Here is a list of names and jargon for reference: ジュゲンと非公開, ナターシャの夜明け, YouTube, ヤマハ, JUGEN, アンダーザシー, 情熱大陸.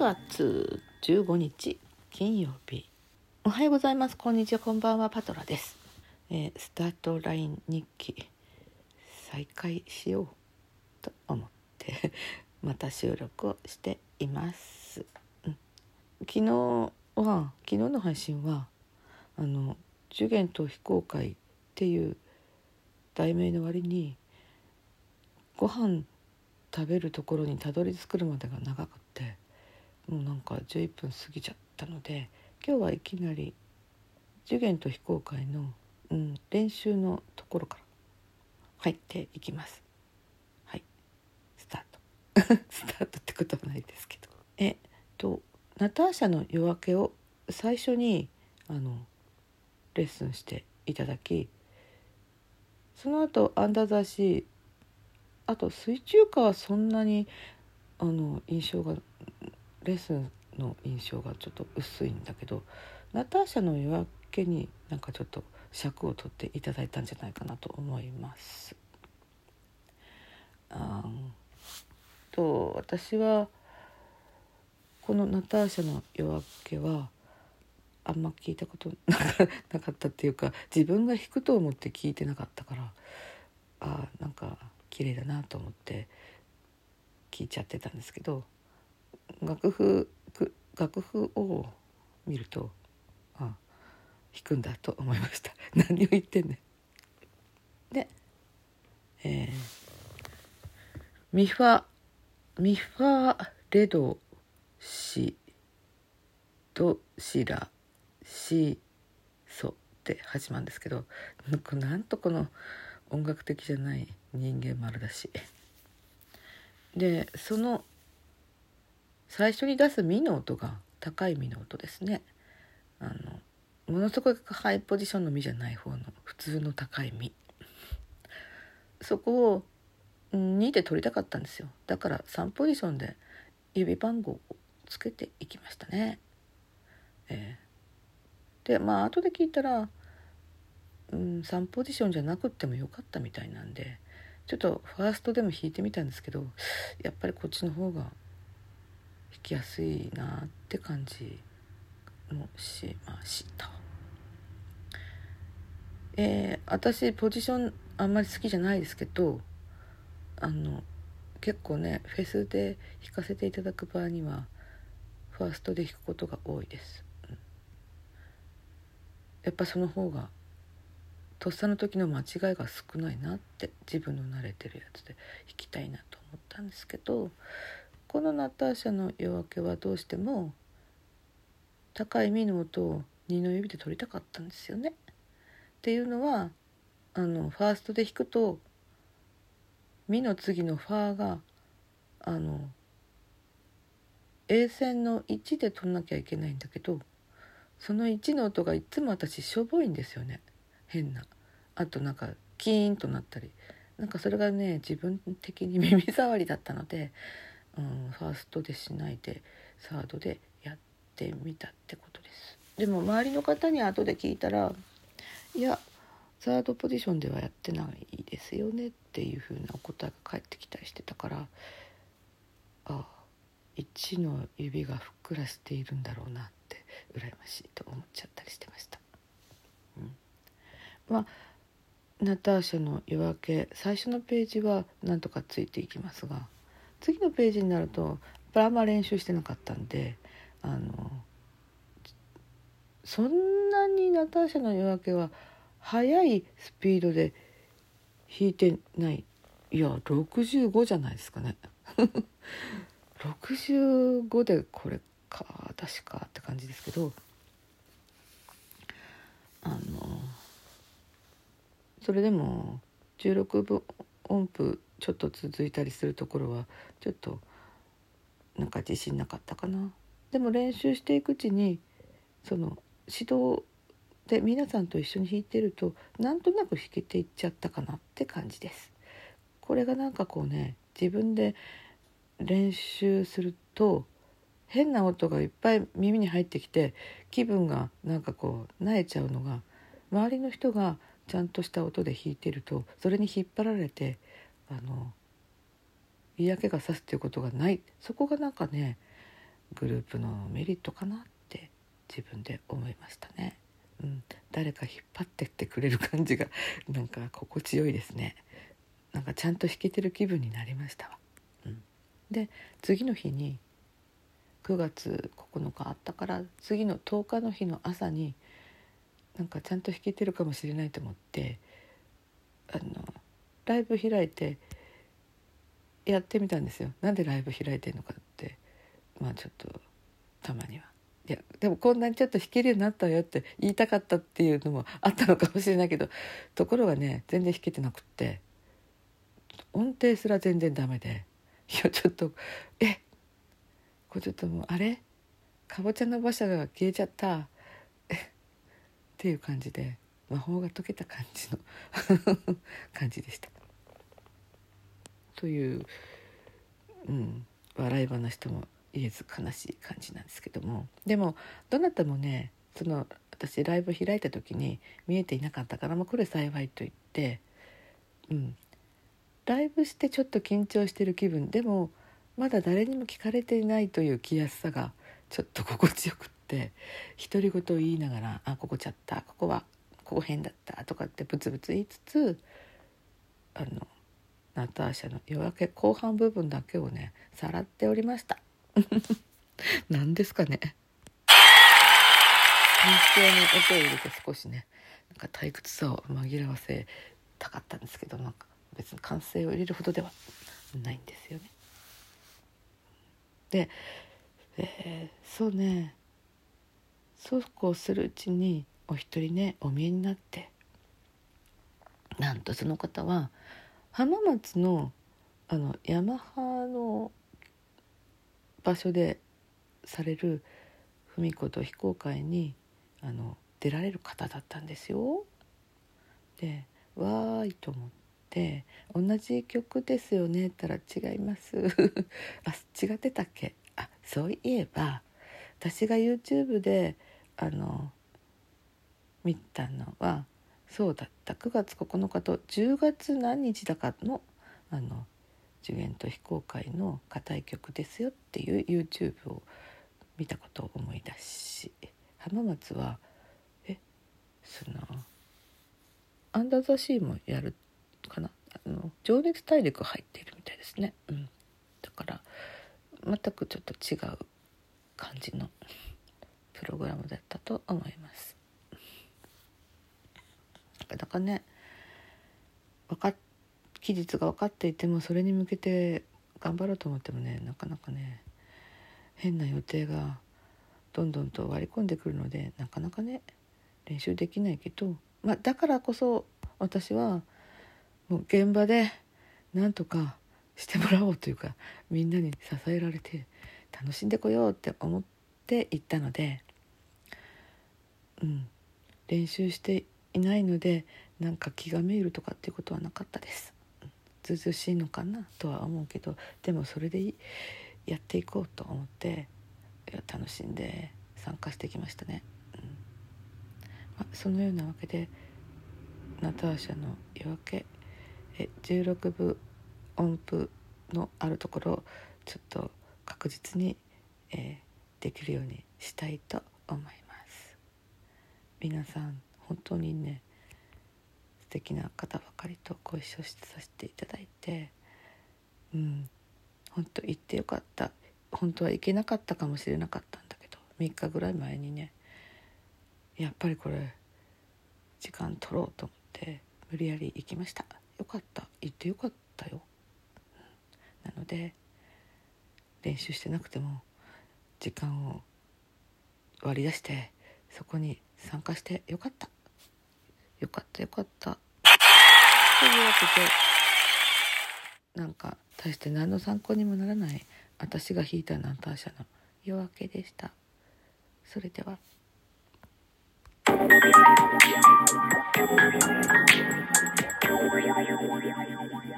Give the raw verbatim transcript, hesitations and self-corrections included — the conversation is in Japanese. くがつじゅうごにち金曜日、おはようございます、こんにちは、こんばんは、パトラです。えー、スタートライン日記再開しようと思ってまた収録をしています、うん、昨日は昨日の配信はあのジュゲンと非公開っていう題名の割にご飯食べるところにたどり着くまでが長くて、もうなんかじゅういっぷん過ぎちゃったので、今日はいきなりジュゲンと非公開の、うん、練習のところから入っていきます。はい、スタートスタートってことはないですけど、えっとナターシャの夜明けを最初にあのレッスンしていただき、その後アンダーザシー、あと水中歌はそんなにあの印象がレッスンの印象がちょっと薄いんだけど、ナターシャの夜明けになんかちょっと尺を取っていただいたんじゃないかなと思います。あと私はこのナターシャの夜明けはあんま聞いたことなかったっていうか、自分が弾くと思って聞いてなかったから、あなんか綺麗だなと思って聞いちゃってたんですけど、楽譜楽譜を見るとあ弾くんだと思いました何を言ってんねん。で、えー、ミファミファレドシドシラシソって始まるんですけど、なんとこの音楽的じゃない人間丸だし、でその最初に出すミの音が高いミの音ですね。あのものすごくハイポジションのミじゃない方の普通の高いミ、そこをにで取りたかったんですよ。だからさんポジションで指番号をつけていきましたね。えー、でまあ後で聞いたら、うん、さんポジションじゃなくってもよかったみたいなんで、ちょっとファーストでも弾いてみたんですけど、やっぱりこっちの方が弾きやすいなって感じもしました。えー、私ポジションあんまり好きじゃないですけど、あの結構ねフェスで弾かせていただく場合にはファーストで弾くことが多いです。うん、やっぱその方がとっさの時の間違いが少ないなって、自分の慣れてるやつで弾きたいなと思ったんですけど、このナターシャの夜明けはどうしても高いミの音をにの指で取りたかったんですよね。っていうのはあのファーストで弾くとミの次のファーがあの A 線のいちで取んなきゃいけないんだけど、そのいちの音がいつも私しょぼいんですよね。変な、あとなんかキーンとなったり、なんかそれがね自分的に耳障りだったので、うん、ファーストでしないでサードでやってみたってことです。でも周りの方に後で聞いたら、いやサードポジションではやってないですよねっていう風なお答えが返ってきたりしてたから、あいちの指がふっくらしているんだろうなって羨ましいと思っちゃったりしてました。うんまあ、ナターシャの夜明け最初のページはなんとかついていきますが、次のページになるとあんま練習してなかったんで、あのそんなにナターシャの夜明けは速いスピードで弾いてない。いやろくじゅうごじゃないですかねろくじゅうごでこれか確かって感じですけど、あのそれでもじゅうろくぶん音符ちょっと続いたりするところはちょっとなんか自信なかったかな。でも練習していくうちに、その指導で皆さんと一緒に弾いてるとなんとなく弾けていっちゃったかなって感じです。これがなんかこうね、自分で練習すると変な音がいっぱい耳に入ってきて、気分がなんかこう萎えちゃうのが、周りの人がちゃんとした音で弾いてるとそれに引っ張られてあの嫌気がさすっていうことがない。そこがなんかねグループのメリットかなって自分で思いましたね、うん、誰か引っ張ってってくれる感じがなんか心地よいですね。なんかちゃんと弾けてる気分になりましたわ、うん、で次の日にくがつここのかあったから次のとおかの日の朝になんかちゃんと弾けてるかもしれないと思ってあのライブ開いてやってみたんですよ。なんでライブ開いてるのかってまあちょっとたまにはいやでもこんなにちょっと弾けるようになったよって言いたかったっていうのもあったのかもしれないけどところがね全然弾けてなくって音程すら全然ダメでいやちょっとえこれちょっともうあれかぼちゃの馬車が消えちゃったっていう感じで魔法が解けた感じの感じでしたという、うん、笑い話とも言えず悲しい感じなんですけどもでもどなたもねその私ライブ開いた時に見えていなかったから、まあ、これ幸いと言って、うん、ライブしてちょっと緊張してる気分でもまだ誰にも聞かれていないという気やすさがちょっと心地よくって独り言を言いながらあここちゃったここはここ変だったとかってブツブツ言いつつあのナターシャの夜明け後半部分だけをねさらっておりました何ですかね日常に音を入れて少しねなんか退屈さを紛らわせたかったんですけどなんか別に歓声を入れるほどではないんですよね。で、えー、そうねそうこうするうちにお一人ねお見えになってなんとその方は浜松のあのヤマハの場所でされる文子と非公開にあの出られる方だったんですよ。でわーいと思ってで同じ曲ですよねって言ったら違いますあ違ってたっけあそういえば私が YouTube であの見たのはそうだったくがつここのかとじゅうがつなんにちだかのあの次元と非公開の固い曲ですよっていう YouTube を見たことを思い出し浜松はえそのアンダーザシーもやるかなあの情熱大陸入っているみたいですね、うん、だから全くちょっと違う感じのプログラムだったと思います。なかなかねわか期日が分かっていてもそれに向けて頑張ろうと思ってもねなかなかね変な予定がどんどんと割り込んでくるのでなかなかね練習できないけど、まあ、だからこそ私はもう現場でなんとかしてもらおうというかみんなに支えられて楽しんでこようって思って行ったので、うん、練習していないのでなんか気がめいるとかっていうことはなかったです。ずうずうしいのかなとは思うけどでもそれでやっていこうと思って楽しんで参加してきましたね、うんまあ、そのようなわけでナターシャの夜明けじゅうろくぶおんぷのあるところをちょっと確実に、えー、できるようにしたいと思います。皆さん本当にね素敵な方ばかりとご一緒させていただいて、うん、本当行ってよかった。本当は行けなかったかもしれなかったんだけどみっかぐらい前にねやっぱりこれ時間取ろうと思って無理やり行きました。よかった行ってよかったよ、うん、なので練習してなくても時間を割り出してそこに参加してよかったよかったよかったというわけでなんか大して何の参考にもならない私が弾いたナターシャの夜明けでした。それではWhere are you?